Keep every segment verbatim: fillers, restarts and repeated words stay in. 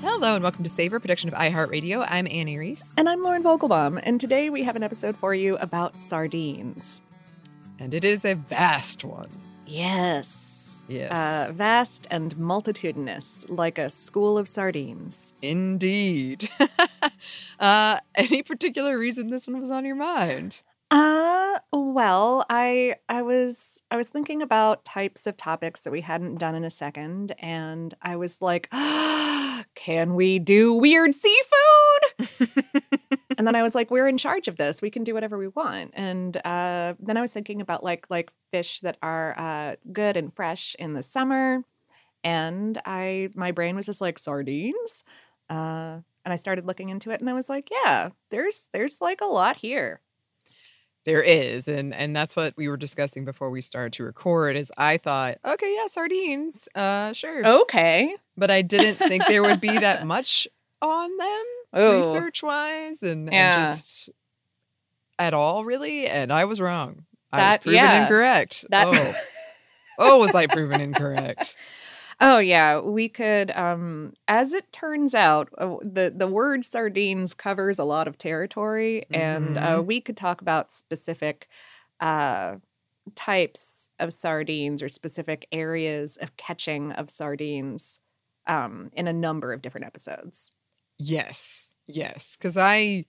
Hello and welcome to Savor, production of iHeartRadio. I'm Annie Reese. And I'm Lauren Vogelbaum. And today we have an episode for you about sardines. And it is a vast one. Yes. Yes. Uh, vast and multitudinous, like a school of sardines. Indeed. uh, any particular reason this one was on your mind? Uh, well, I I was I was thinking about types of topics that we hadn't done in a second, and I was like, oh, can we do weird seafood? And then I was like, we're in charge of this. We can do whatever we want. And uh, then I was thinking about like like fish that are uh, good and fresh in the summer, and I my brain was just like sardines. Uh, and I started looking into it, and I was like, yeah, there's there's like a lot here. There is, and and that's what we were discussing before we started to record, is I thought, okay, yeah, sardines, uh, sure. Okay. But I didn't think there would be that much on them, research-wise, and, yeah. and just at all, really, and I was wrong. That, I was proven yeah. incorrect. That- oh. oh, was I proven incorrect? Oh, yeah, we could, um, as it turns out, uh, the, the word sardines covers a lot of territory, mm-hmm. and uh, we could talk about specific uh, types of sardines or specific areas of catching of sardines um, in a number of different episodes. Yes, yes, because I,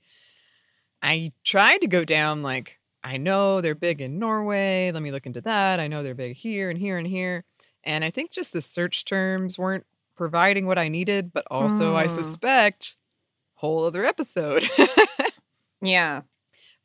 I tried to go down, like, I know they're big in Norway, let me look into that, I know they're big here and here and here. And I think just the search terms weren't providing what I needed, but also mm. I suspect whole other episode. yeah.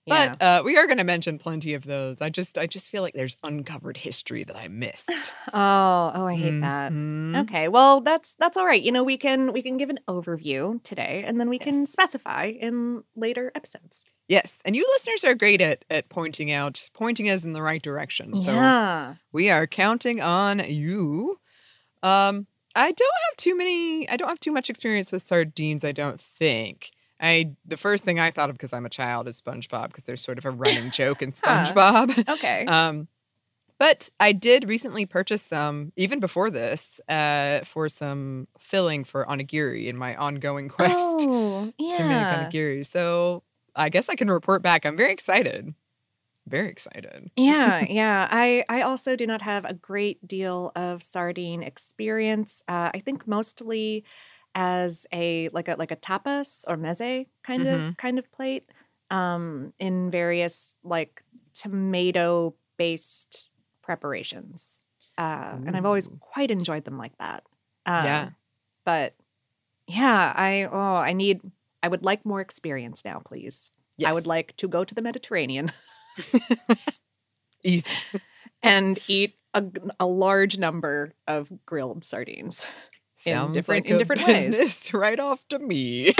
But yeah. Uh, we are going to mention plenty of those. I just I just feel like there's uncovered history that I missed. oh, oh, I hate mm-hmm. that. Okay. Well, that's that's all right. You know, we can we can give an overview today, and then we yes. can specify in later episodes. Yes. And you listeners are great at at pointing out pointing us in the right direction. So yeah. we are counting on you. Um I don't have too many I don't have too much experience with sardines, I don't think. I the first thing I thought of because I'm a child is SpongeBob, because there's sort of a running joke in SpongeBob. Huh. Okay. Um, but I did recently purchase some, even before this, uh, for some filling for onigiri in my ongoing quest oh, yeah. to make onigiri. So I guess I can report back. I'm very excited. very excited. Yeah, yeah. I, I also do not have a great deal of sardine experience. Uh, I think mostly as a like a like a tapas or meze kind mm-hmm. of kind of plate um, in various like tomato based preparations, uh, and I've always quite enjoyed them like that. Um, yeah, but yeah, I oh I need I would like more experience now, please. Yes. I would like to go to the Mediterranean. Easy. And eat a, a large number of grilled sardines Sounds in different like in different ways. Right off to me.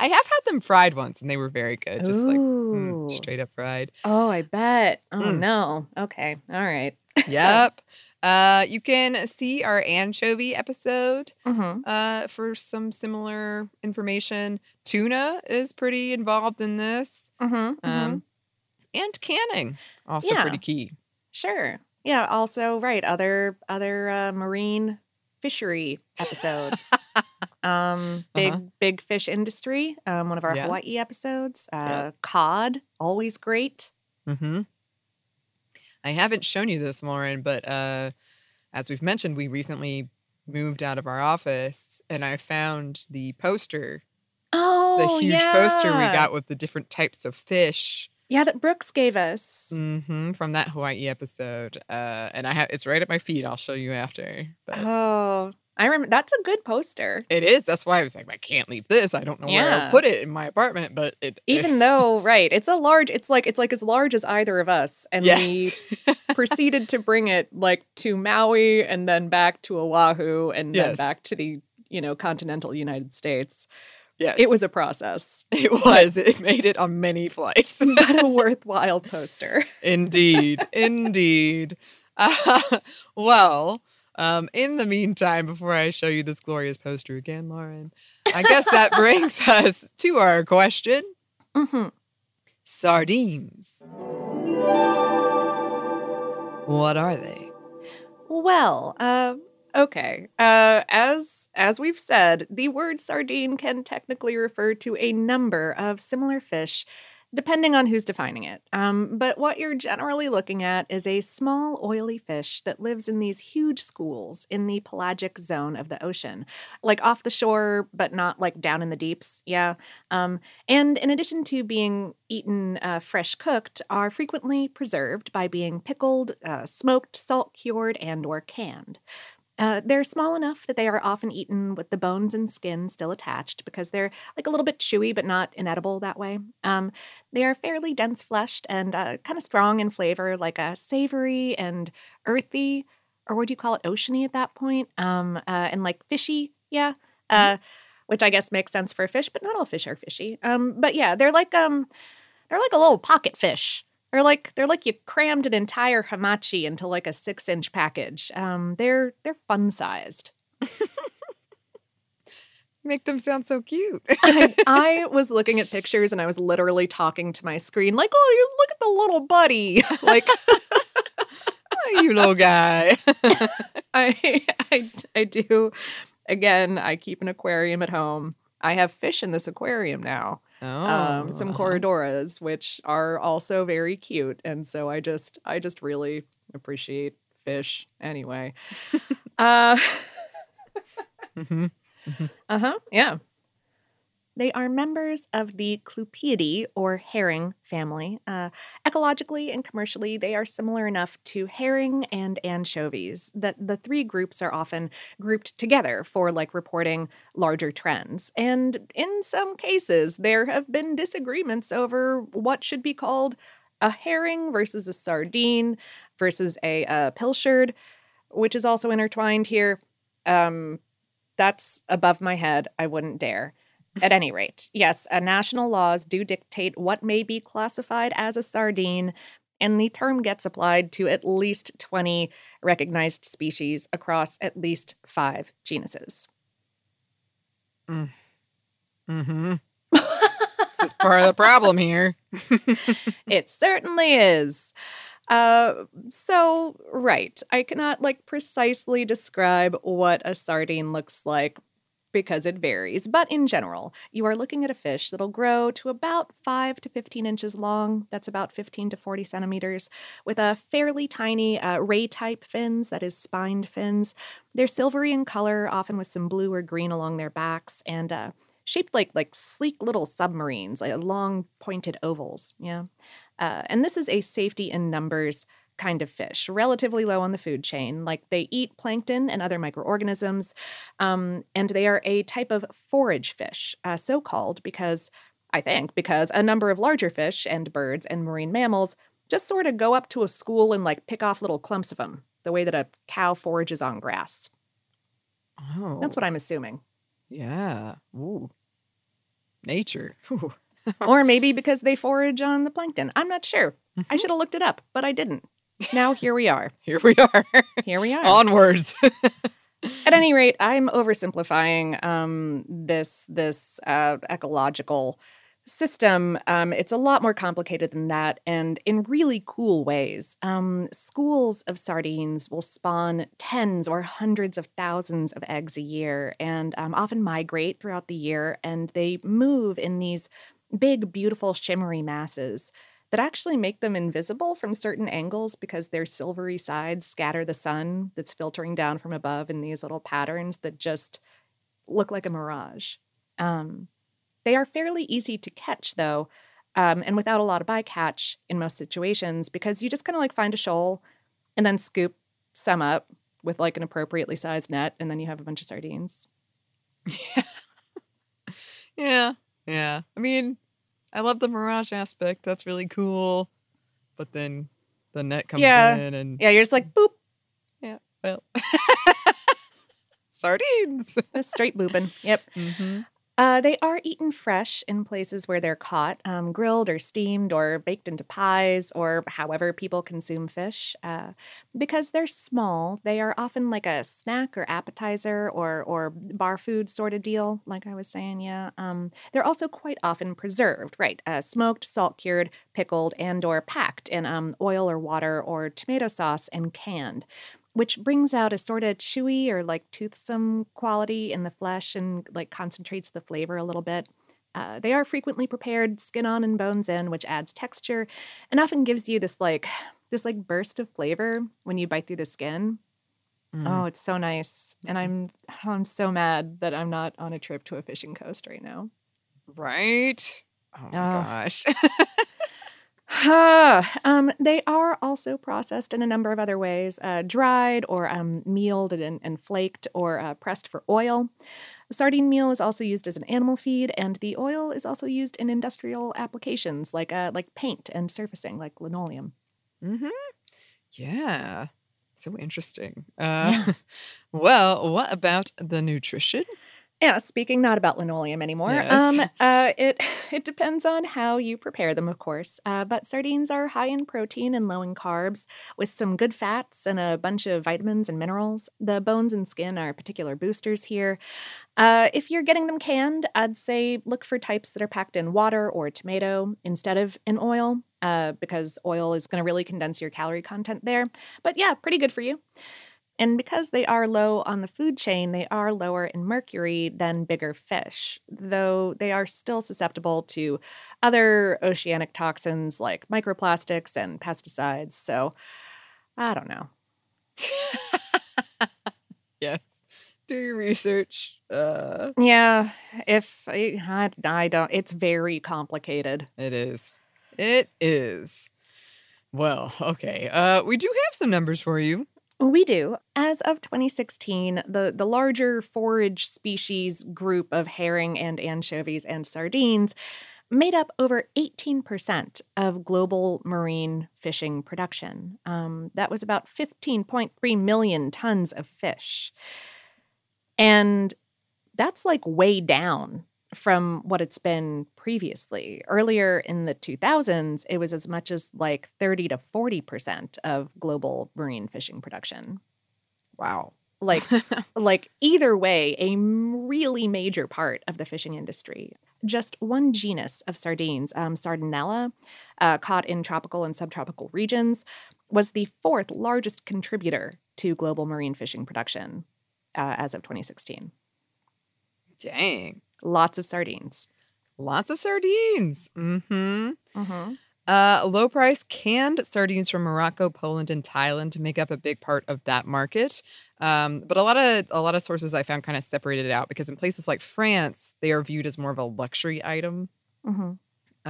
I have had them fried once, and they were very good. Just Ooh. like mm, straight up fried. Oh, I bet. Oh mm. no. Okay. All right. Yep. Uh, you can see our anchovy episode mm-hmm. uh, for some similar information. Tuna is pretty involved in this. Mm-hmm, um, mm-hmm. And canning, also yeah. pretty key. Sure. Yeah, also, right, other other uh, marine fishery episodes. um, big, uh-huh. big fish industry, um, one of our yeah. Hawaii episodes. Uh, yeah. Cod, always great. Mm-hmm. I haven't shown you this, Lauren, but uh, as we've mentioned, we recently moved out of our office, and I found the poster. Oh, the huge yeah. poster we got with the different types of fish. Yeah, that Brooks gave us. Mm-hmm, from that Hawaii episode, uh, and I have it's right at my feet. I'll show you after. But. Oh, I remember. That's a good poster. It is. That's why I was like, I can't leave this. I don't know yeah. where I'll put it in my apartment, but it. Even though, right, it's a large. It's like it's like as large as either of us, and yes. we proceeded to bring it like to Maui and then back to Oahu and yes. then back to the you know continental United States. Yes, it was a process. It was. It made it on many flights. What a worthwhile poster. Indeed, indeed. Uh, well. Um, in the meantime, before I show you this glorious poster again, Lauren, I guess that brings us to our question. Mm-hmm. Sardines. What are they? Well, uh, okay. Uh, as as we've said, the word sardine can technically refer to a number of similar fish, depending on who's defining it. Um, but what you're generally looking at is a small, oily fish that lives in these huge schools in the pelagic zone of the ocean, like off the shore, but not like down in the deeps. Yeah. Um, and in addition to being eaten uh, fresh cooked, are frequently preserved by being pickled, uh, smoked, salt cured, and or canned. Uh, they're small enough that they are often eaten with the bones and skin still attached because they're like a little bit chewy but not inedible that way. Um, they are fairly dense fleshed and uh, kind of strong in flavor, like a savory and earthy, or what do you call it, oceany at that point, um, uh, and like fishy, yeah, uh, mm-hmm. which I guess makes sense for a fish, but not all fish are fishy. Um, but yeah, they're like um, they're like a little pocket fish. They're like they're like you crammed an entire hamachi into like a six inch package. Um, they're they're fun sized. Make them sound so cute. I, I was looking at pictures and I was literally talking to my screen like, oh, you look at the little buddy, like, oh, you little guy. I, I I do. Again, I keep an aquarium at home. I have fish in this aquarium now. Oh. Um, some corridoras, which are also very cute. And so I just I just really appreciate fish anyway. uh, mm-hmm. Mm-hmm. Uh-huh. Yeah. They are members of the Clupeidae, or herring, family. Uh, ecologically and commercially, they are similar enough to herring and anchovies that the three groups are often grouped together for, like, reporting larger trends. And in some cases, there have been disagreements over what should be called a herring versus a sardine versus a uh, pilchard, which is also intertwined here. Um, that's above my head. I wouldn't dare. At any rate, yes, uh, national laws do dictate what may be classified as a sardine, and the term gets applied to at least twenty recognized species across at least five genuses. Mm. Mm-hmm. This is part of the problem here. It certainly is. Uh, so, right, I cannot, like, precisely describe what a sardine looks like, because it varies. But in general, you are looking at a fish that'll grow to about five to fifteen inches long. That's about fifteen to forty centimeters with a fairly tiny uh, ray-type fins, that is spined fins. They're silvery in color, often with some blue or green along their backs, and uh, shaped like like sleek little submarines, like long pointed ovals. Yeah, uh, and this is a safety in numbers kind of fish, relatively low on the food chain. Like, they eat plankton and other microorganisms, um, and they are a type of forage fish, uh, so called because, I think, because a number of larger fish and birds and marine mammals just sort of go up to a school and like pick off little clumps of them, the way that a cow forages on grass. Oh. That's what I'm assuming. Yeah. Ooh. Nature. Ooh. Or maybe because they forage on the plankton. I'm not sure. Mm-hmm. I should have looked it up, but I didn't. Now here we are. Here we are. Here we are. Onwards. At any rate, I'm oversimplifying um, this this uh, ecological system. Um, it's a lot more complicated than that, and in really cool ways. Um, schools of sardines will spawn tens or hundreds of thousands of eggs a year, and um, often migrate throughout the year, and they move in these big, beautiful, shimmery masses that actually make them invisible from certain angles because their silvery sides scatter the sun that's filtering down from above in these little patterns that just look like a mirage. Um, They are fairly easy to catch, though, um, and without a lot of bycatch in most situations, because you just kind of like find a shoal and then scoop some up with like an appropriately sized net, and then you have a bunch of sardines. Yeah. Yeah. Yeah. I mean, I love the mirage aspect. That's really cool. But then the net comes yeah. in and... Yeah, you're just like, boop. Yeah, well. Sardines. Straight booping. Yep. Mm-hmm. Uh, they are eaten fresh in places where they're caught, um, grilled or steamed or baked into pies or however people consume fish. Uh, because they're small, they are often like a snack or appetizer or or bar food sort of deal, like I was saying, yeah. Um, they're also quite often preserved, right, uh, smoked, salt-cured, pickled, and or packed in um, oil or water or tomato sauce and canned, which brings out a sort of chewy or like toothsome quality in the flesh and like concentrates the flavor a little bit. Uh, they are frequently prepared skin on and bones in, which adds texture and often gives you this like this like burst of flavor when you bite through the skin. Mm. Oh, it's so nice. And I'm I'm so mad that I'm not on a trip to a fishing coast right now. Right? Oh my oh. gosh. Huh. Um, they are also processed in a number of other ways, uh, dried or um, mealed and, and flaked or uh, pressed for oil. The sardine meal is also used as an animal feed, and the oil is also used in industrial applications like uh, like paint and surfacing, like linoleum. Mm-hmm. Yeah. So interesting. Uh, yeah. Well, what about the nutrition? Yeah, speaking not about linoleum anymore, yes. um, uh, it it depends on how you prepare them, of course. Uh, but sardines are high in protein and low in carbs, with some good fats and a bunch of vitamins and minerals. The bones and skin are particular boosters here. Uh, if you're getting them canned, I'd say look for types that are packed in water or tomato instead of in oil, uh, because oil is going to really condense your calorie content there. But yeah, pretty good for you. And because they are low on the food chain, they are lower in mercury than bigger fish, though they are still susceptible to other oceanic toxins like microplastics and pesticides. So, I don't know. Yes. Do your research. Uh... Yeah. If I, I don't, it's very complicated. It is. It is. Well, okay. Uh, we do have some numbers for you. We do. As of twenty sixteen, the, the larger forage species group of herring and anchovies and sardines made up over eighteen percent of global marine fishing production. Um, that was about fifteen point three million tons of fish. And that's like way down from what it's been previously. Earlier in the two thousands, it was as much as like thirty to forty percent of global marine fishing production. Wow. Like, like either way, a really major part of the fishing industry. Just one genus of sardines, um, Sardinella, uh, caught in tropical and subtropical regions, was the fourth largest contributor to global marine fishing production uh, as of twenty sixteen. Dang. Lots of sardines. Lots of sardines. Mm-hmm. Mm-hmm. Uh, low price canned sardines from Morocco, Poland, and Thailand to make up a big part of that market. Um, but a lot of a lot of sources I found kind of separated it out because in places like France, they are viewed as more of a luxury item. Mm-hmm.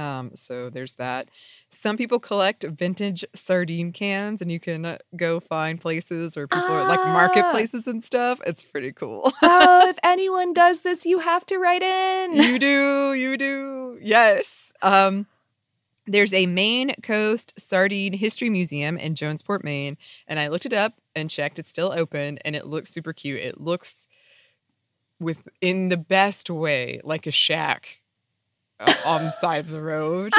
Um, so there's that. Some people collect vintage sardine cans, and you can go find places or people ah. like marketplaces and stuff. It's pretty cool. Oh, if anyone does this, you have to write in. You do. You do. Yes. Um, there's a Maine Coast Sardine History Museum in Jonesport, Maine, and I looked it up and checked. It's still open, and it looks super cute. It looks with in the best way like a shack. on the side of the road.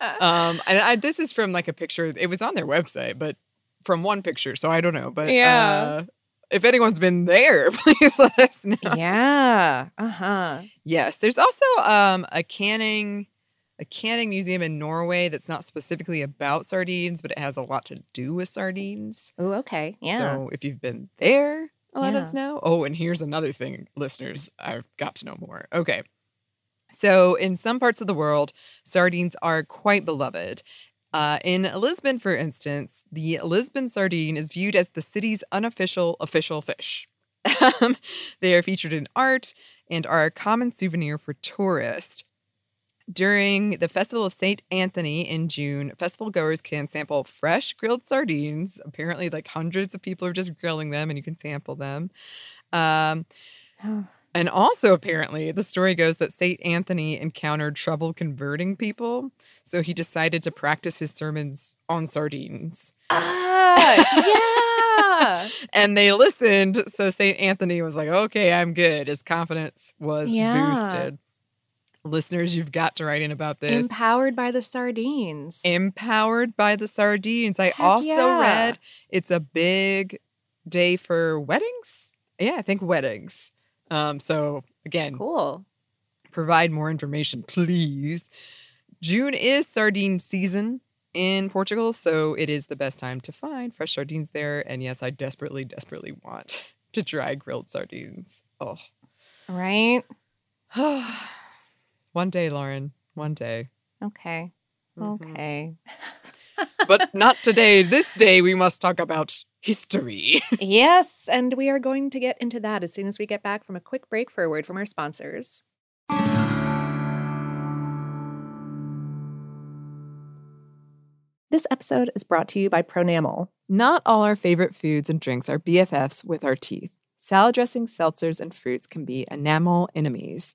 Um, and I, this is from like a picture. It was on their website, but from one picture. So I don't know. But yeah. uh, if anyone's been there, please let us know. Yeah. Uh-huh. Yes. There's also um, a canning a canning museum in Norway that's not specifically about sardines, but it has a lot to do with sardines. Oh, okay. Yeah. So if you've been there, let yeah. us know. Oh, and here's another thing, listeners. I've got to know more. Okay. So in some parts of the world, sardines are quite beloved. Uh, in Lisbon, for instance, the Lisbon sardine is viewed as the city's unofficial official fish. They are featured in art and are a common souvenir for tourists. During the Festival of Saint Anthony in June, festival goers can sample fresh grilled sardines. Apparently, like hundreds of people are just grilling them, and you can sample them. Um And also, apparently, the story goes that Saint Anthony encountered trouble converting people, so he decided to practice his sermons on sardines. Ah, yeah! And they listened, so Saint Anthony was like, okay, I'm good. His confidence was yeah. boosted. Listeners, you've got to write in about this. Empowered by the sardines. Empowered by the sardines. I Heck also yeah. read it's a big day for weddings. Yeah, I think weddings. Um, so, again, cool. Provide more information, please. June is sardine season in Portugal, so it is the best time to find fresh sardines there. And, yes, I desperately, desperately want to try grilled sardines. Oh. Right? One day, Lauren. One day. Okay. Mm-hmm. Okay. But not today. This day we must talk about history. Yes, and we are going to get into that as soon as we get back from a quick break for a word from our sponsors. This episode is brought to you by Pronamel. Not all our favorite foods and drinks are B F Fs with our teeth. Salad dressings, seltzers, and fruits can be enamel enemies.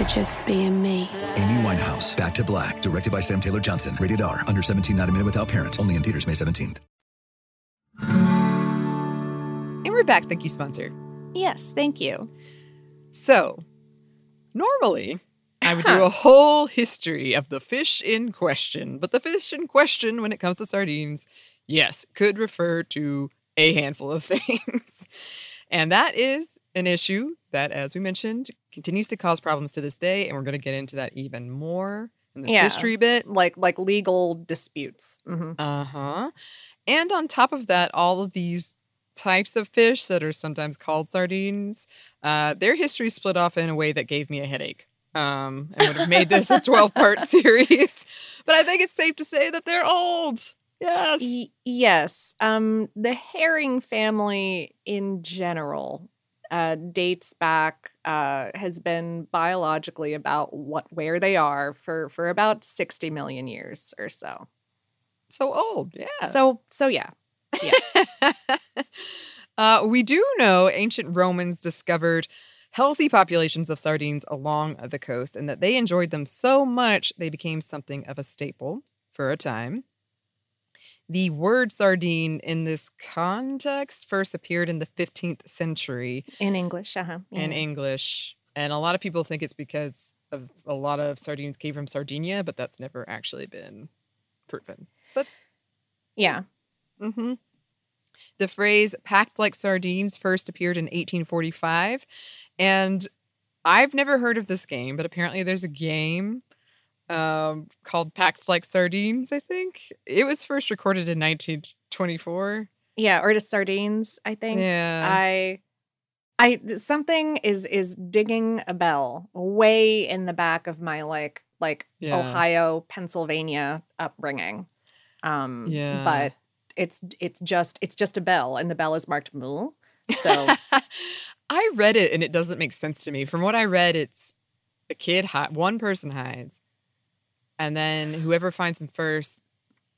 for just being me. Amy Winehouse, Back to Black, directed by Sam Taylor Johnson. Rated R, under seventeen, not a minute without parent. Only in theaters May seventeenth. And we're back. Thank you, sponsor. Yes, thank you. So, normally, I would do a whole history of the fish in question. But the fish in question, when it comes to sardines, yes, could refer to a handful of things. And that is an issue that, as we mentioned, continues to cause problems to this day. And we're going to get into that even more in this yeah, history bit. Like, like legal disputes. Mm-hmm. Uh-huh. And on top of that, all of these types of fish that are sometimes called sardines, uh, their history split off in a way that gave me a headache. Um, I would have made this a twelve-part series. But I think it's safe to say that they're old. Yes. Y- yes. Um, the herring family in general uh, dates back, uh, has been biologically about what where they are for, for about sixty million years or so. So old, yeah. So, so yeah. Yeah. uh, we do know ancient Romans discovered healthy populations of sardines along the coast, and that they enjoyed them so much they became something of a staple for a time. The word sardine in this context first appeared in the fifteenth century. In English, uh-huh. Yeah. In English. And a lot of people think it's because of a lot of sardines came from Sardinia, but that's never actually been proven. But yeah. Mm-hmm. The phrase packed like sardines first appeared in eighteen forty-five. And I've never heard of this game, but apparently there's a game um, called Packed Like Sardines, I think. It was first recorded in nineteen twenty-four. Yeah, or just sardines, I think. Yeah. I, I, something is is digging a bell way in the back of my, like, like yeah. Ohio, Pennsylvania upbringing. Um, yeah. But It's it's just it's just a bell, and the bell is marked moo. So I read it, and it doesn't make sense to me. From what I read, it's a kid hide, one person hides, and then whoever finds him first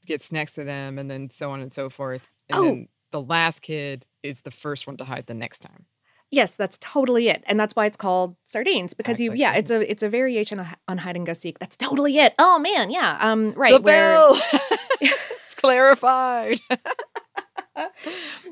gets next to them, and then so on and so forth. And oh. then the last kid is the first one to hide the next time. Yes, that's totally it, and that's why it's called sardines, because you, like yeah, sardines. it's a it's a variation on hide and go seek. That's totally it. Oh man, yeah, um, right. The bell. Where, clarified.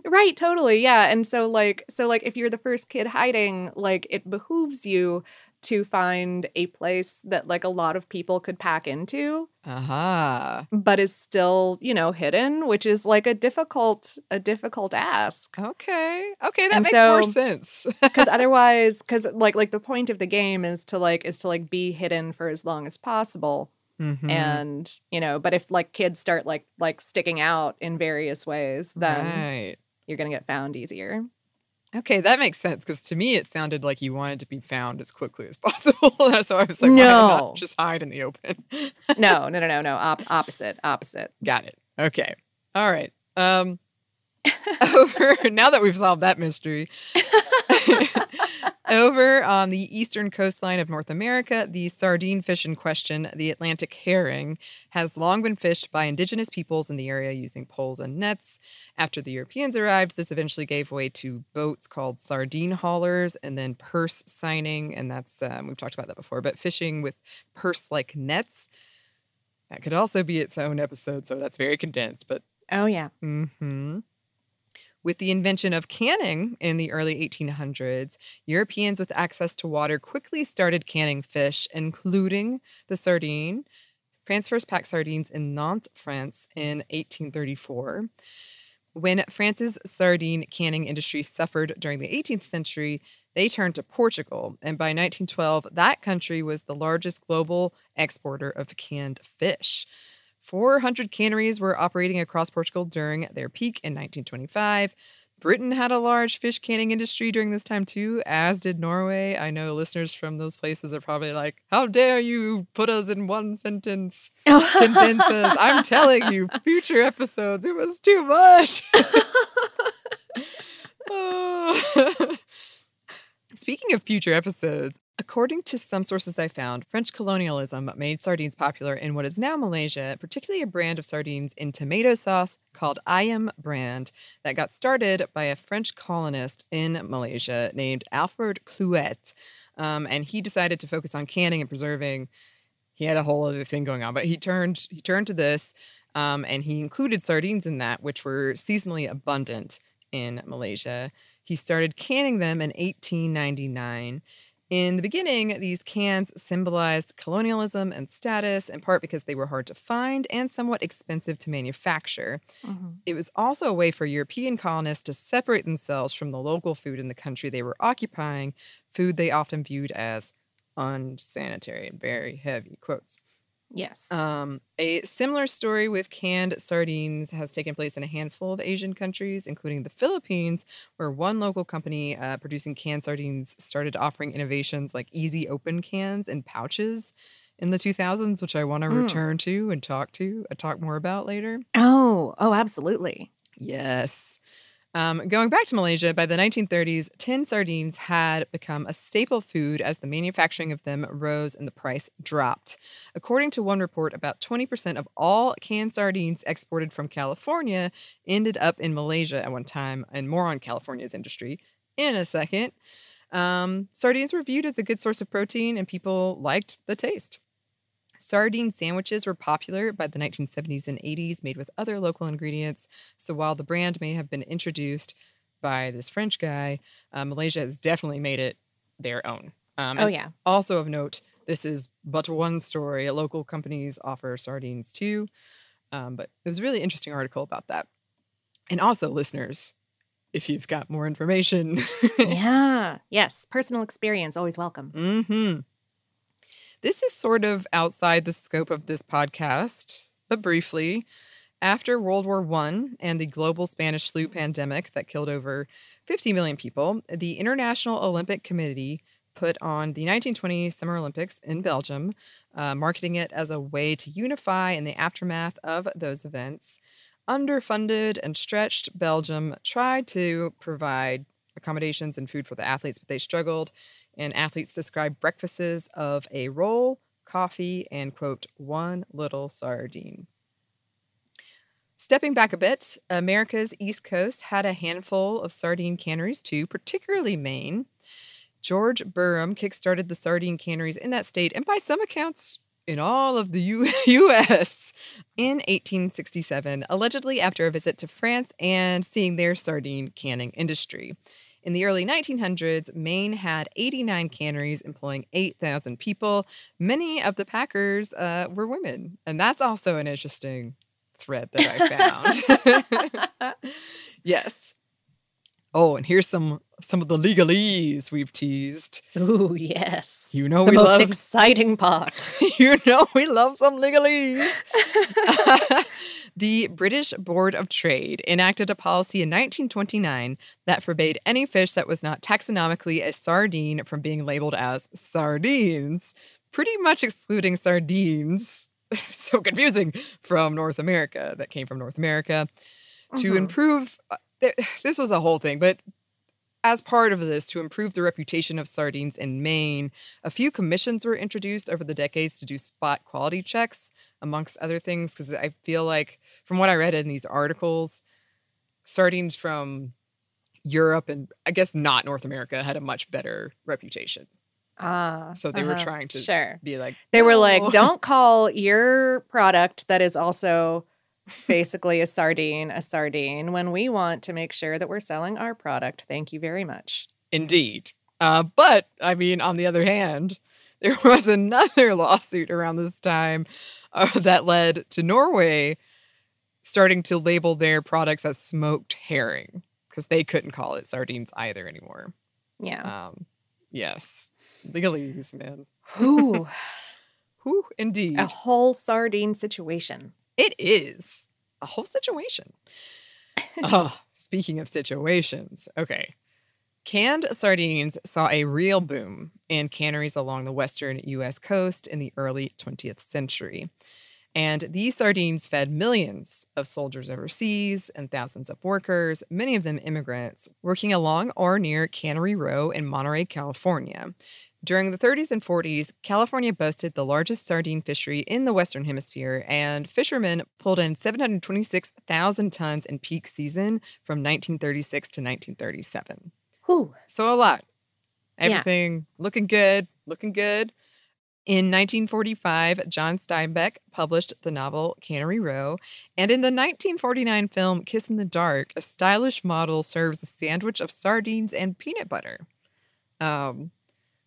Right, totally. Yeah. And so like so like if you're the first kid hiding, like it behooves you to find a place that like a lot of people could pack into. Uh-huh. But is still, you know, hidden, which is like a difficult a difficult ask. Okay. Okay, that and makes so, more sense. Cuz otherwise cuz like like the point of the game is to like is to like be hidden for as long as possible. Mm-hmm. And, you know, but if like kids start like like sticking out in various ways, then right. you're going to get found easier. Okay, that makes sense, because to me it sounded like you wanted to be found as quickly as possible. So I was like, no. Why not just hide in the open? no, no, no, no, no. Op- opposite, opposite. Got it. Okay. All right. Um, over now that we've solved that mystery. Over on the eastern coastline of North America, the sardine fish in question, the Atlantic herring, has long been fished by indigenous peoples in the area using poles and nets. After the Europeans arrived, this eventually gave way to boats called sardine haulers and then purse seining. And that's, um, we've talked about that before, but fishing with purse-like nets. That could also be its own episode, so that's very condensed. But oh, yeah. Mm-hmm. With the invention of canning in the early eighteen hundreds, Europeans with access to water quickly started canning fish, including the sardine. France first packed sardines in Nantes, France, in eighteen thirty-four. When France's sardine canning industry suffered during the eighteenth century, they turned to Portugal, and by nineteen twelve, that country was the largest global exporter of canned fish. four hundred canneries were operating across Portugal during their peak in nineteen twenty-five. Britain had a large fish canning industry during this time, too, as did Norway. I know listeners from those places are probably like, how dare you put us in one sentence? Sentences. I'm telling you, future episodes, it was too much. oh. Speaking of future episodes, according to some sources I found, French colonialism made sardines popular in what is now Malaysia, particularly a brand of sardines in tomato sauce called Ayam Brand that got started by a French colonist in Malaysia named Alfred Cluet. Um, and he decided to focus on canning and preserving. He had a whole other thing going on, but he turned he turned to this, um, and he included sardines in that, which were seasonally abundant in Malaysia. He started canning them in eighteen ninety-nine. In the beginning, these cans symbolized colonialism and status, in part because they were hard to find and somewhat expensive to manufacture. Mm-hmm. It was also a way for European colonists to separate themselves from the local food in the country they were occupying, food they often viewed as unsanitary and very heavy, quotes. Yes. Um, a similar story with canned sardines has taken place in a handful of Asian countries, including the Philippines, where one local company uh, producing canned sardines started offering innovations like easy open cans and pouches in the two thousands, which I want to mm. return to and talk to, uh, talk more about later. Oh, oh, absolutely. Yes. Um, going back to Malaysia, by the nineteen thirties, tin sardines had become a staple food as the manufacturing of them rose and the price dropped. According to one report, about twenty percent of all canned sardines exported from California ended up in Malaysia at one time, and more on California's industry in a second. Um, sardines were viewed as a good source of protein, and people liked the taste. Sardine sandwiches were popular by the nineteen seventies and eighties, made with other local ingredients. So while the brand may have been introduced by this French guy, uh, Malaysia has definitely made it their own. Um, oh, yeah. Also of note, this is but one story. Local companies offer sardines too. Um, but it was a really interesting article about that. And also, listeners, if you've got more information. Yeah. Yes. Personal experience. Always welcome. Mm-hmm. This is sort of outside the scope of this podcast, but briefly, after World War One and the global Spanish flu pandemic that killed over fifty million people, the International Olympic Committee put on the nineteen twenty Summer Olympics in Belgium, uh, marketing it as a way to unify in the aftermath of those events. Underfunded and stretched, Belgium tried to provide accommodations and food for the athletes, but they struggled. And athletes describe breakfasts of a roll, coffee, and, quote, one little sardine. Stepping back a bit, America's East Coast had a handful of sardine canneries, too, particularly Maine. George Burnham kickstarted the sardine canneries in that state, and by some accounts, in all of the U S in eighteen sixty-seven, allegedly after a visit to France and seeing their sardine canning industry. In the early nineteen hundreds, Maine had eighty-nine canneries employing eight thousand people. Many of the packers uh, were women. And that's also an interesting thread that I found. Yes. Oh, and here's some some of the legalese we've teased. Ooh, yes. You know the we love... The most exciting part. You know we love some legalese. uh, the British Board of Trade enacted a policy in nineteen twenty-nine that forbade any fish that was not taxonomically a sardine from being labeled as sardines, pretty much excluding sardines, so confusing, from North America, that came from North America, mm-hmm. to improve... This was a whole thing, but as part of this, to improve the reputation of sardines in Maine, a few commissions were introduced over the decades to do spot quality checks, amongst other things, because I feel like, from what I read in these articles, sardines from Europe and I guess not North America had a much better reputation. Ah, so they uh-huh. were trying to sure. be like... They were oh. like, don't call your product that is also... basically a sardine, a sardine, when we want to make sure that we're selling our product. Thank you very much. Indeed. Uh, but, I mean, on the other hand, there was another lawsuit around this time uh, that led to Norway starting to label their products as smoked herring because they couldn't call it sardines either anymore. Yeah. Um, yes. Legalese, man. Whew. Whew, indeed. A whole sardine situation. It is a whole situation. Oh, speaking of situations, okay. Canned sardines saw a real boom in canneries along the western U S coast in the early twentieth century. And these sardines fed millions of soldiers overseas and thousands of workers, many of them immigrants, working along or near Cannery Row in Monterey, California. During the thirties and forties, California boasted the largest sardine fishery in the Western Hemisphere, and fishermen pulled in seven hundred twenty-six thousand tons in peak season from nineteen thirty-six to nineteen thirty-seven. Whew. So a lot. Everything yeah. looking good, looking good. In nineteen forty-five, John Steinbeck published the novel Cannery Row, and in the nineteen forty-nine film Kiss in the Dark, a stylish model serves a sandwich of sardines and peanut butter. Um,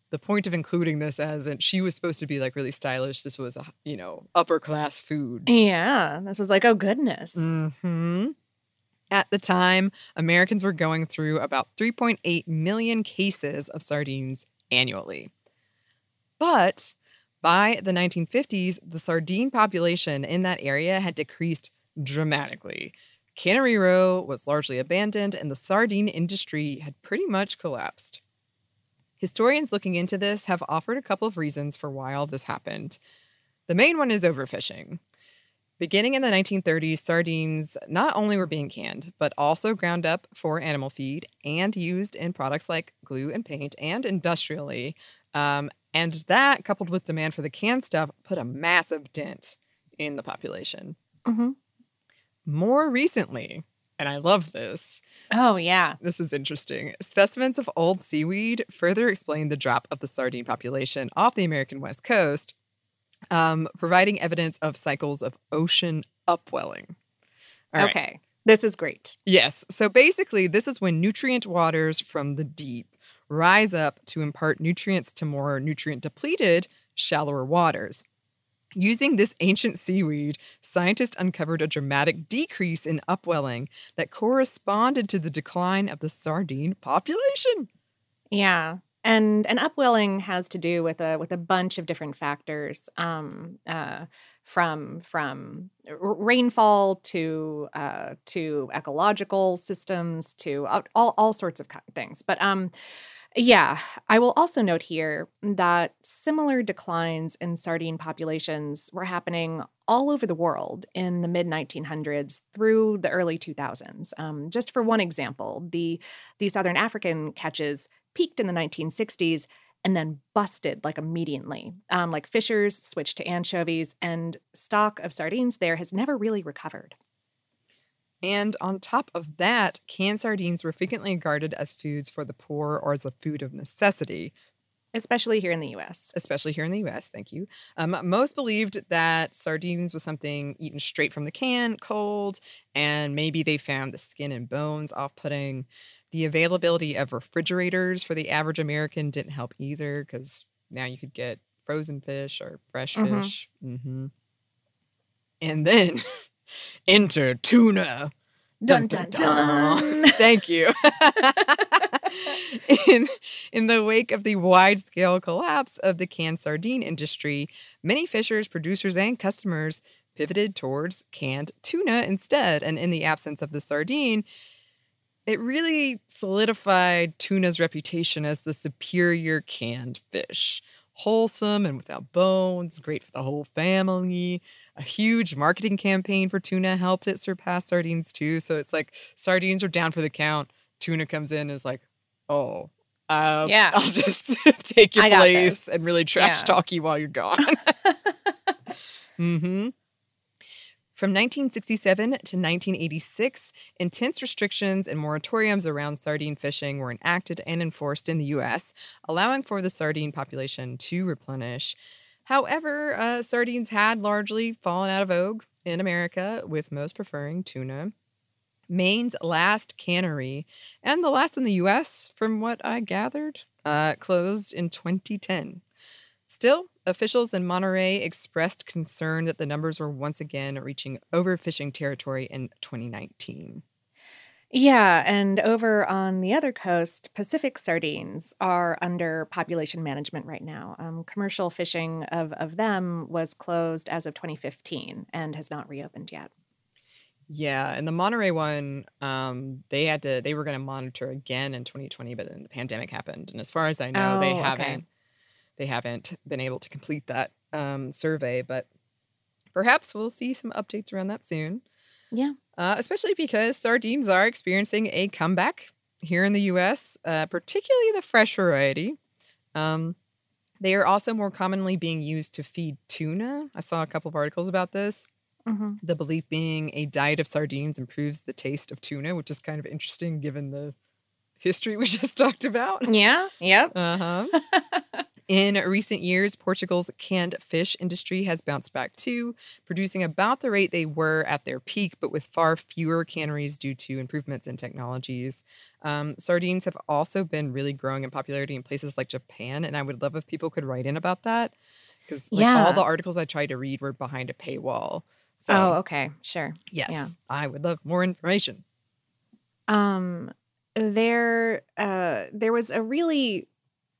the point of including this as, and she was supposed to be like really stylish. This was, you know, upper class food. Yeah, this was like, oh goodness. Mm-hmm. At the time, Americans were going through about three point eight million cases of sardines annually. But by the nineteen fifties, the sardine population in that area had decreased dramatically. Cannery Row was largely abandoned, and the sardine industry had pretty much collapsed. Historians looking into this have offered a couple of reasons for why all this happened. The main one is overfishing. Beginning in the nineteen thirties, sardines not only were being canned, but also ground up for animal feed and used in products like glue and paint and industrially. Um, and that, coupled with demand for the canned stuff, put a massive dent in the population. Mm-hmm. More recently... And I love this. Oh, yeah. This is interesting. Specimens of old seaweed further explain the drop of the sardine population off the American West Coast, um, providing evidence of cycles of ocean upwelling. All right. Okay. This is great. Yes. So basically, this is when nutrient waters from the deep rise up to impart nutrients to more nutrient-depleted, shallower waters. Using this ancient seaweed, scientists uncovered a dramatic decrease in upwelling that corresponded to the decline of the sardine population. Yeah, and and upwelling has to do with a with a bunch of different factors, um, uh, from from rainfall to uh, to ecological systems to all all sorts of things, but. Um, Yeah. I will also note here that similar declines in sardine populations were happening all over the world in the mid nineteen hundreds through the early two thousands. Um, just for one example, the, the Southern African catches peaked in the nineteen sixties and then busted like immediately. Um, like fishers switched to anchovies, and stock of sardines there has never really recovered. And on top of that, canned sardines were frequently regarded as foods for the poor or as a food of necessity. Especially here in the U S. Especially here in the U S, thank you. Um, most believed that sardines was something eaten straight from the can, cold, and maybe they found the skin and bones off-putting. The availability of refrigerators for the average American didn't help either, because now you could get frozen fish or fresh mm-hmm. fish. Mm-hmm. And then... Enter tuna. Dun, dun, dun. dun. dun. Thank you. in, in the wake of the wide-scale collapse of the canned sardine industry, many fishers, producers, and customers pivoted towards canned tuna instead. And in the absence of the sardine, it really solidified tuna's reputation as the superior canned fish. Wholesome and without bones, great for the whole family. A huge marketing campaign for tuna helped it surpass sardines, too. So it's like sardines are down for the count. Tuna comes in and is like, oh, uh, yeah. I'll just take your I place and really trash yeah. talk you while you're gone. mm-hmm. From nineteen sixty-seven to nineteen eighty-six, intense restrictions and moratoriums around sardine fishing were enacted and enforced in the U S, allowing for the sardine population to replenish. However, uh, sardines had largely fallen out of vogue in America, with most preferring tuna. Maine's last cannery, and the last in the U S, from what I gathered, uh, closed in twenty ten. Still, officials in Monterey expressed concern that the numbers were once again reaching overfishing territory in twenty nineteen. Yeah, and over on the other coast, Pacific sardines are under population management right now. Um, commercial fishing of, of them was closed as of twenty fifteen and has not reopened yet. Yeah, and the Monterey one, um, they had to they were going to monitor again in twenty twenty, but then the pandemic happened. And as far as I know, oh, they haven't. Okay. They haven't been able to complete that um, survey, but perhaps we'll see some updates around that soon. Yeah. Uh, especially because sardines are experiencing a comeback here in the U S, uh, particularly the fresh variety. Um, they are also more commonly being used to feed tuna. I saw a couple of articles about this. Mm-hmm. The belief being a diet of sardines improves the taste of tuna, which is kind of interesting given the history we just talked about. Yeah. Yep. Uh-huh. In recent years, Portugal's canned fish industry has bounced back too, producing about the rate they were at their peak, but with far fewer canneries due to improvements in technologies. Um, sardines have also been really growing in popularity in places like Japan, and I would love if people could write in about that, because like, yeah. all the articles I tried to read were behind a paywall. So, oh, okay. Sure. Yes. Yeah. I would love more information. Um, there, uh, there was a really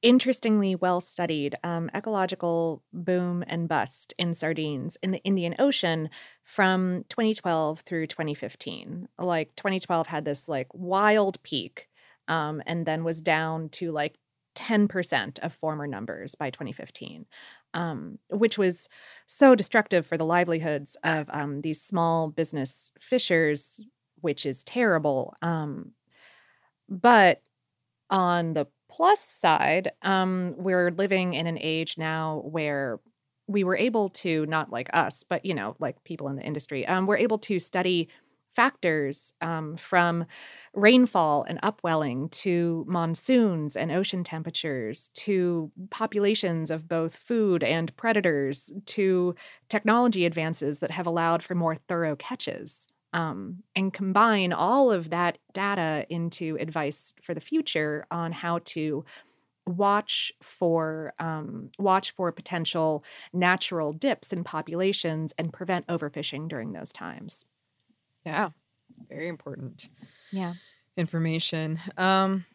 interestingly well-studied um, ecological boom and bust in sardines in the Indian Ocean from twenty twelve through twenty fifteen. Like, twenty twelve had this, like, wild peak um, and then was down to, like, ten percent of former numbers by twenty fifteen. Um, which was so destructive for the livelihoods of um, these small business fishers, which is terrible. Um, but on the plus side, um, we're living in an age now where we were able to, not like us, but, you know, like people in the industry, um, we're able to study factors um, from rainfall and upwelling to monsoons and ocean temperatures to populations of both food and predators to technology advances that have allowed for more thorough catches, um, and combine all of that data into advice for the future on how to watch for um, watch for potential natural dips in populations and prevent overfishing during those times. Yeah. Very important. Yeah. Information. Um,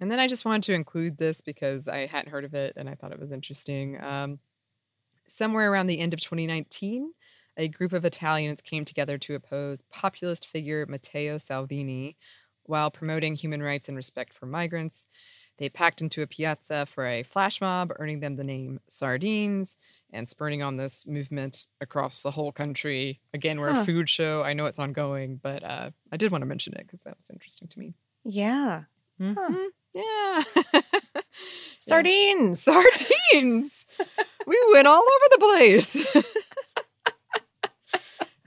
and then I just wanted to include this because I hadn't heard of it and I thought it was interesting. Um, somewhere around the end of twenty nineteen, a group of Italians came together to oppose populist figure Matteo Salvini while promoting human rights and respect for migrants. They packed into a piazza for a flash mob, earning them the name Sardines, and spurning on this movement across the whole country. Again, we're huh. a food show. I know it's ongoing, but uh, I did want to mention it because that was interesting to me. Yeah. Mm-hmm. Huh. Yeah. Sardines. Yeah. Sardines. We went all over the place.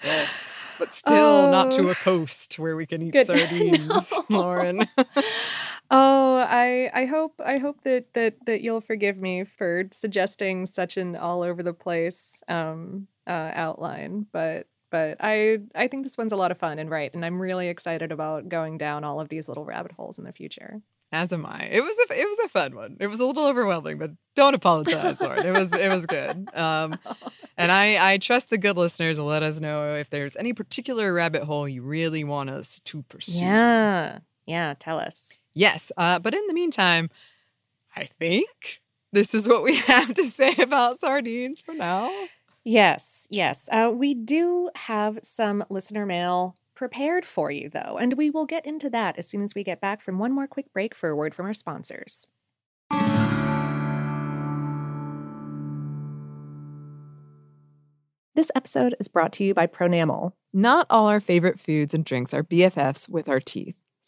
Yes. But still oh. not to a coast where we can eat Good. sardines, no. Lauren. Oh, I I hope I hope that, that that you'll forgive me for suggesting such an all over the place um, uh, outline, but but I I think this one's a lot of fun and right, and I'm really excited about going down all of these little rabbit holes in the future. As am I. It was a it was a fun one. It was a little overwhelming, but don't apologize, Lauren. It was it was good. Um, and I I trust the good listeners will let us know if there's any particular rabbit hole you really want us to pursue. Yeah. Yeah, tell us. Yes, uh, but in the meantime, I think this is what we have to say about sardines for now. Yes, yes. Uh, we do have some listener mail prepared for you, though, and we will get into that as soon as we get back from one more quick break for a word from our sponsors. This episode is brought to you by Pronamel. Not all our favorite foods and drinks are B F Fs with our teeth.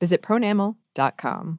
Visit pronamel dot com.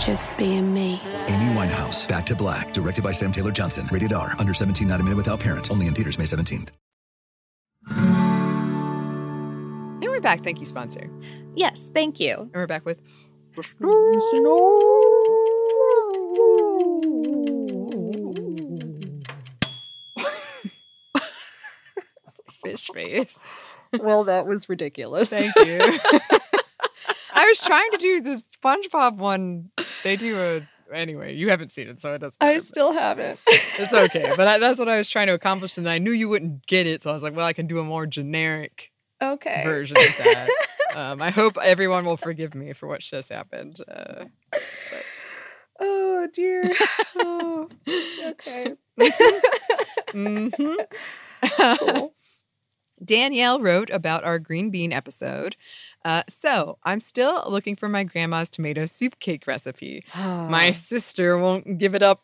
Just being me. Amy Winehouse, Back to Black, directed by Sam Taylor Johnson. Rated R, under seventeen, not admitted without parent. Only in theaters May seventeenth. And we're back. Thank you, sponsor. Yes, thank you. And we're back with... Fish face. Well, that was ridiculous. Thank you. I was trying to do the SpongeBob one. They do a... Anyway, you haven't seen it, so it doesn't matter. I still haven't. It's okay. But I, that's what I was trying to accomplish, and I knew you wouldn't get it, so I was like, well, I can do a more generic okay. version of that. um, I hope everyone will forgive me for what just happened. Uh, oh, dear. Oh, okay. Mm-hmm. Cool. Danielle wrote about our green bean episode. Uh, so, I'm still looking for my grandma's tomato soup cake recipe. Oh. My sister won't give it up,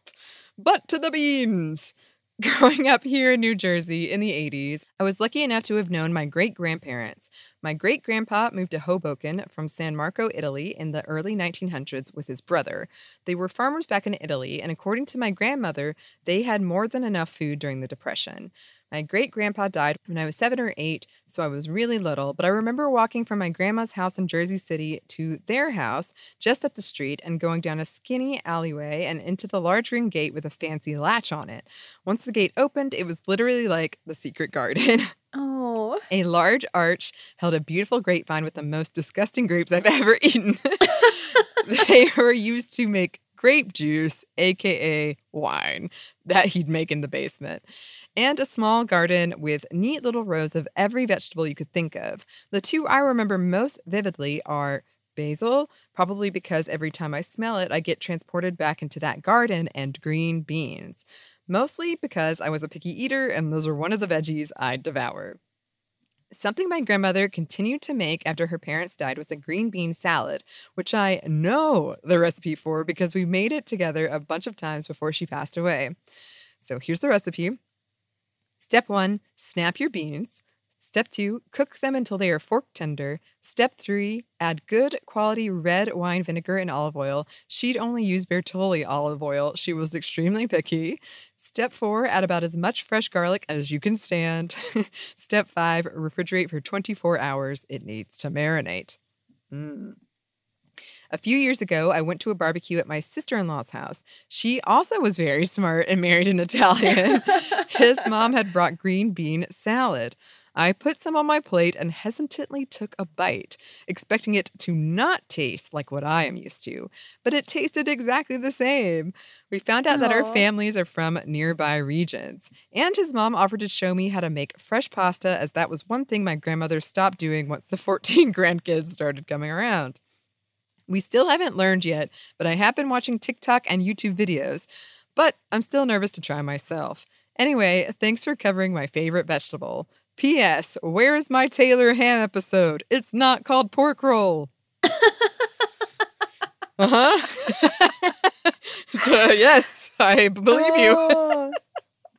but to the beans. Growing up here in New Jersey in the eighties, I was lucky enough to have known my great-grandparents. My great-grandpa moved to Hoboken from San Marco, Italy in the early nineteen hundreds with his brother. They were farmers back in Italy, and according to my grandmother, they had more than enough food during the Depression. My great-grandpa died when I was seven or eight, so I was really little, but I remember walking from my grandma's house in Jersey City to their house just up the street and going down a skinny alleyway and into the large green gate with a fancy latch on it. Once the gate opened, it was literally like the secret garden. Oh. A large arch held a beautiful grapevine with the most disgusting grapes I've ever eaten. They were used to make grape juice, a k a wine, that he'd make in the basement, and a small garden with neat little rows of every vegetable you could think of. The two I remember most vividly are basil, probably because every time I smell it, I get transported back into that garden, and green beans, mostly because I was a picky eater, and those are one of the veggies I'd devour. Something my grandmother continued to make after her parents died was a green bean salad, which I know the recipe for because we made it together a bunch of times before she passed away. So here's the recipe. Step one, snap your beans. Step two, cook them until they are fork tender. Step three, add good quality red wine vinegar and olive oil. She'd only use Bertolli olive oil. She was extremely picky. Step four, add about as much fresh garlic as you can stand. Step five, refrigerate for twenty-four hours. It needs to marinate. Mm. A few years ago, I went to a barbecue at my sister-in-law's house. She also was very smart and married an Italian. His mom had brought green bean salad. I put some on my plate and hesitantly took a bite, expecting it to not taste like what I am used to. But it tasted exactly the same. We found out Aww. That our families are from nearby regions. And his mom offered to show me how to make fresh pasta, as that was one thing my grandmother stopped doing once the fourteen grandkids started coming around. We still haven't learned yet, but I have been watching TikTok and YouTube videos. But I'm still nervous to try myself. Anyway, thanks for covering my favorite vegetable. P S. Where is my Taylor Ham episode? It's not called pork roll. uh-huh. uh, yes, I believe oh, you.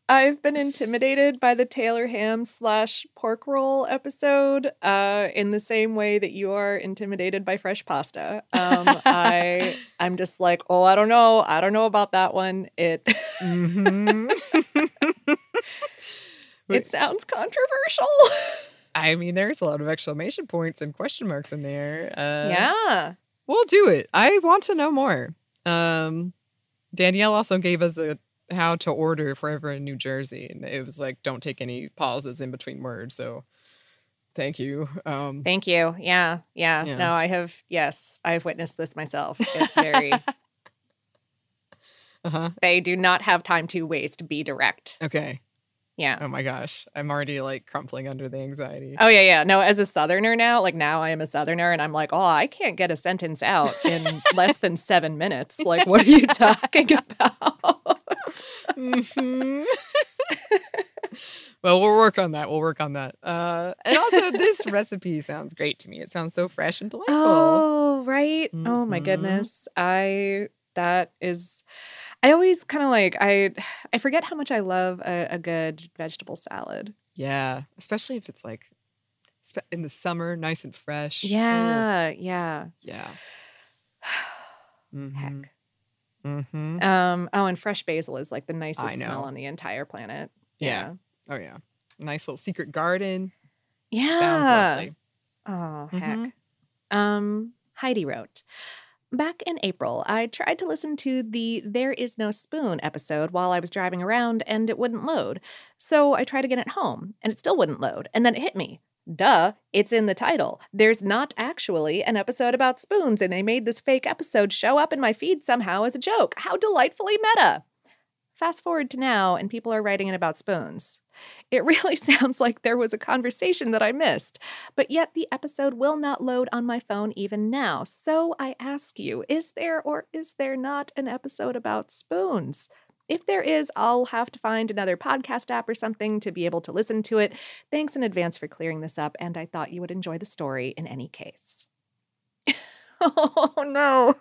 I've been intimidated by the Taylor Ham slash pork roll episode uh, in the same way that you are intimidated by fresh pasta. Um, I, I'm just like, oh, I don't know. I don't know about that one. It... mm-hmm. It sounds controversial. I mean, there's a lot of exclamation points and question marks in there. Uh, yeah. We'll do it. I want to know more. Um, Danielle also gave us a how to order forever in New Jersey. And it was like, don't take any pauses in between words. So thank you. Um, thank you. Yeah, yeah. Yeah. No, I have. Yes, I have witnessed this myself. It's very... uh-huh. They do not have time to waste. Be direct. Okay. Yeah. Oh, my gosh. I'm already, like, crumpling under the anxiety. Oh, yeah, yeah. No, as a Southerner now, like, now I am a Southerner, and I'm like, oh, I can't get a sentence out in less than seven minutes. Like, what are you talking about? Mm-hmm. Well, we'll work on that. We'll work on that. Uh, and also, this recipe sounds great to me. It sounds so fresh and delightful. Oh, right. Mm-hmm. Oh, my goodness. I, that is, I always kind of like, I I forget how much I love a, a good vegetable salad. Yeah. Especially if it's like in the summer, nice and fresh. Yeah. Oh. Yeah. Yeah. Mm-hmm. Heck. Mm-hmm. Um, oh, and fresh basil is like the nicest smell on the entire planet. Yeah. yeah. Oh, yeah. Nice little secret garden. Yeah. Sounds lovely. Oh, heck. Mm-hmm. Um, Heidi wrote, back in April, I tried to listen to the There Is No Spoon episode while I was driving around and it wouldn't load. So I tried again at home and it still wouldn't load. And then it hit me. Duh, it's in the title. There's not actually an episode about spoons, and they made this fake episode show up in my feed somehow as a joke. How delightfully meta. Fast forward to now, and people are writing in about spoons. It really sounds like there was a conversation that I missed, but yet the episode will not load on my phone even now. So I ask you, is there or is there not an episode about spoons? If there is, I'll have to find another podcast app or something to be able to listen to it. Thanks in advance for clearing this up, and I thought you would enjoy the story in any case. Oh, no.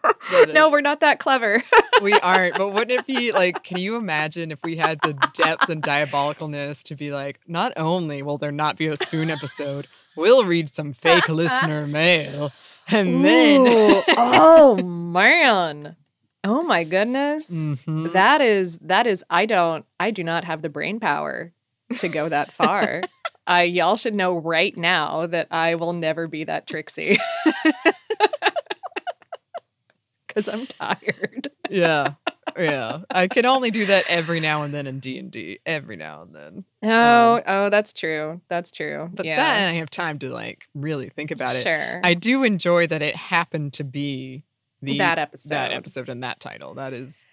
No, we're not that clever. We aren't. But wouldn't it be like, can you imagine if we had the depth and diabolicalness to be like, not only will there not be a spoon episode, we'll read some fake listener mail. And Ooh, then. Oh, man. Oh my goodness. Mm-hmm. That is, that is, I don't, I do not have the brain power to go that far. I, y'all should know right now that I will never be that tricksy. Because I'm tired. Yeah. Yeah. I can only do that every now and then in D and D. Every now and then. Oh, um, oh, that's true. That's true. But yeah. Then I have time to like really think about it. Sure. I do enjoy that it happened to be The, that episode, that episode, and that title. That is,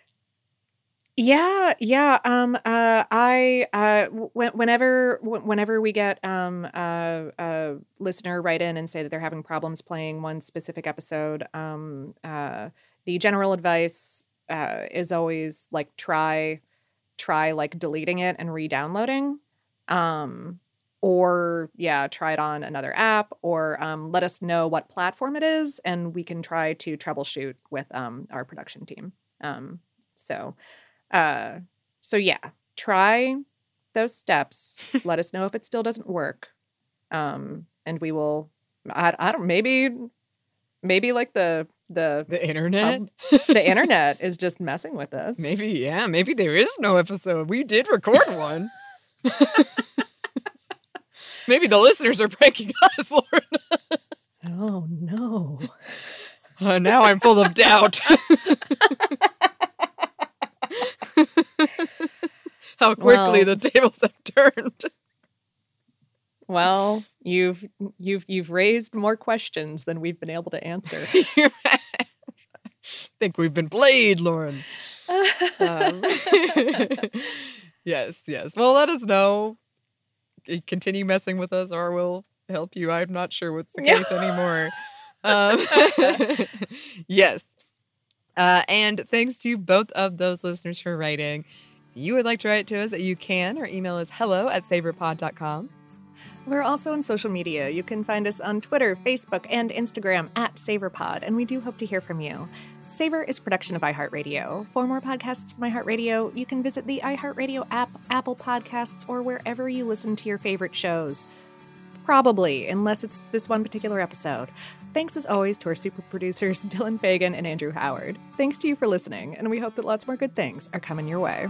yeah, yeah. Um, uh, I uh, w- whenever, w- whenever we get um, uh, a listener write in and say that they're having problems playing one specific episode, um, uh, the general advice uh, is always like try, try like deleting it and re-downloading. Um, Or, yeah, try it on another app, or um, let us know what platform it is, and we can try to troubleshoot with um, our production team. Um, so, uh, so yeah, try those steps. Let us know if it still doesn't work, um, and we will. I, I don't. Maybe, maybe like the the the internet. Um, the internet is just messing with us. Maybe, yeah. Maybe there is no episode. We did record one. Maybe the listeners are pranking us, Lauren. Oh, no. Uh, now I'm full of doubt. How quickly well, the tables have turned. Well, you've you've you've raised more questions than we've been able to answer. I think we've been played, Lauren. Um, yes, yes. Well, let us know. Continue messing with us, or we'll help you. I'm not sure what's the case anymore. Um, yes. Uh, and thanks to both of those listeners for writing. If you would like to write to us, you can. Our email is hello at savorpod dot com. We're also on social media. You can find us on Twitter, Facebook, and Instagram at SavorPod, and we do hope to hear from you. Savor is a production of iHeartRadio. For more podcasts from iHeartRadio, you can visit the iHeartRadio app, Apple Podcasts, or wherever you listen to your favorite shows. Probably, unless it's this one particular episode. Thanks as always to our super producers, Dylan Fagan and Andrew Howard. Thanks to you for listening, and we hope that lots more good things are coming your way.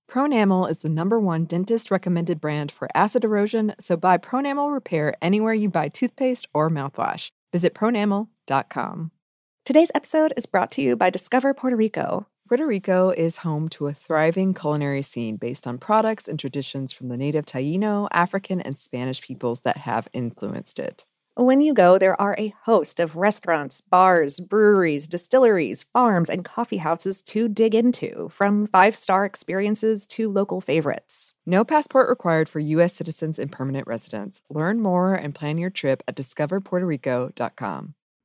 Pronamel is the number one dentist-recommended brand for acid erosion, so buy Pronamel Repair anywhere you buy toothpaste or mouthwash. Visit pronamel dot com. Today's episode is brought to you by Discover Puerto Rico. Puerto Rico is home to a thriving culinary scene based on products and traditions from the native Taíno, African, and Spanish peoples that have influenced it. When you go, there are a host of restaurants, bars, breweries, distilleries, farms, and coffee houses to dig into, from five-star experiences to local favorites. No passport required for U S citizens and permanent residents. Learn more and plan your trip at discover puerto rico dot com.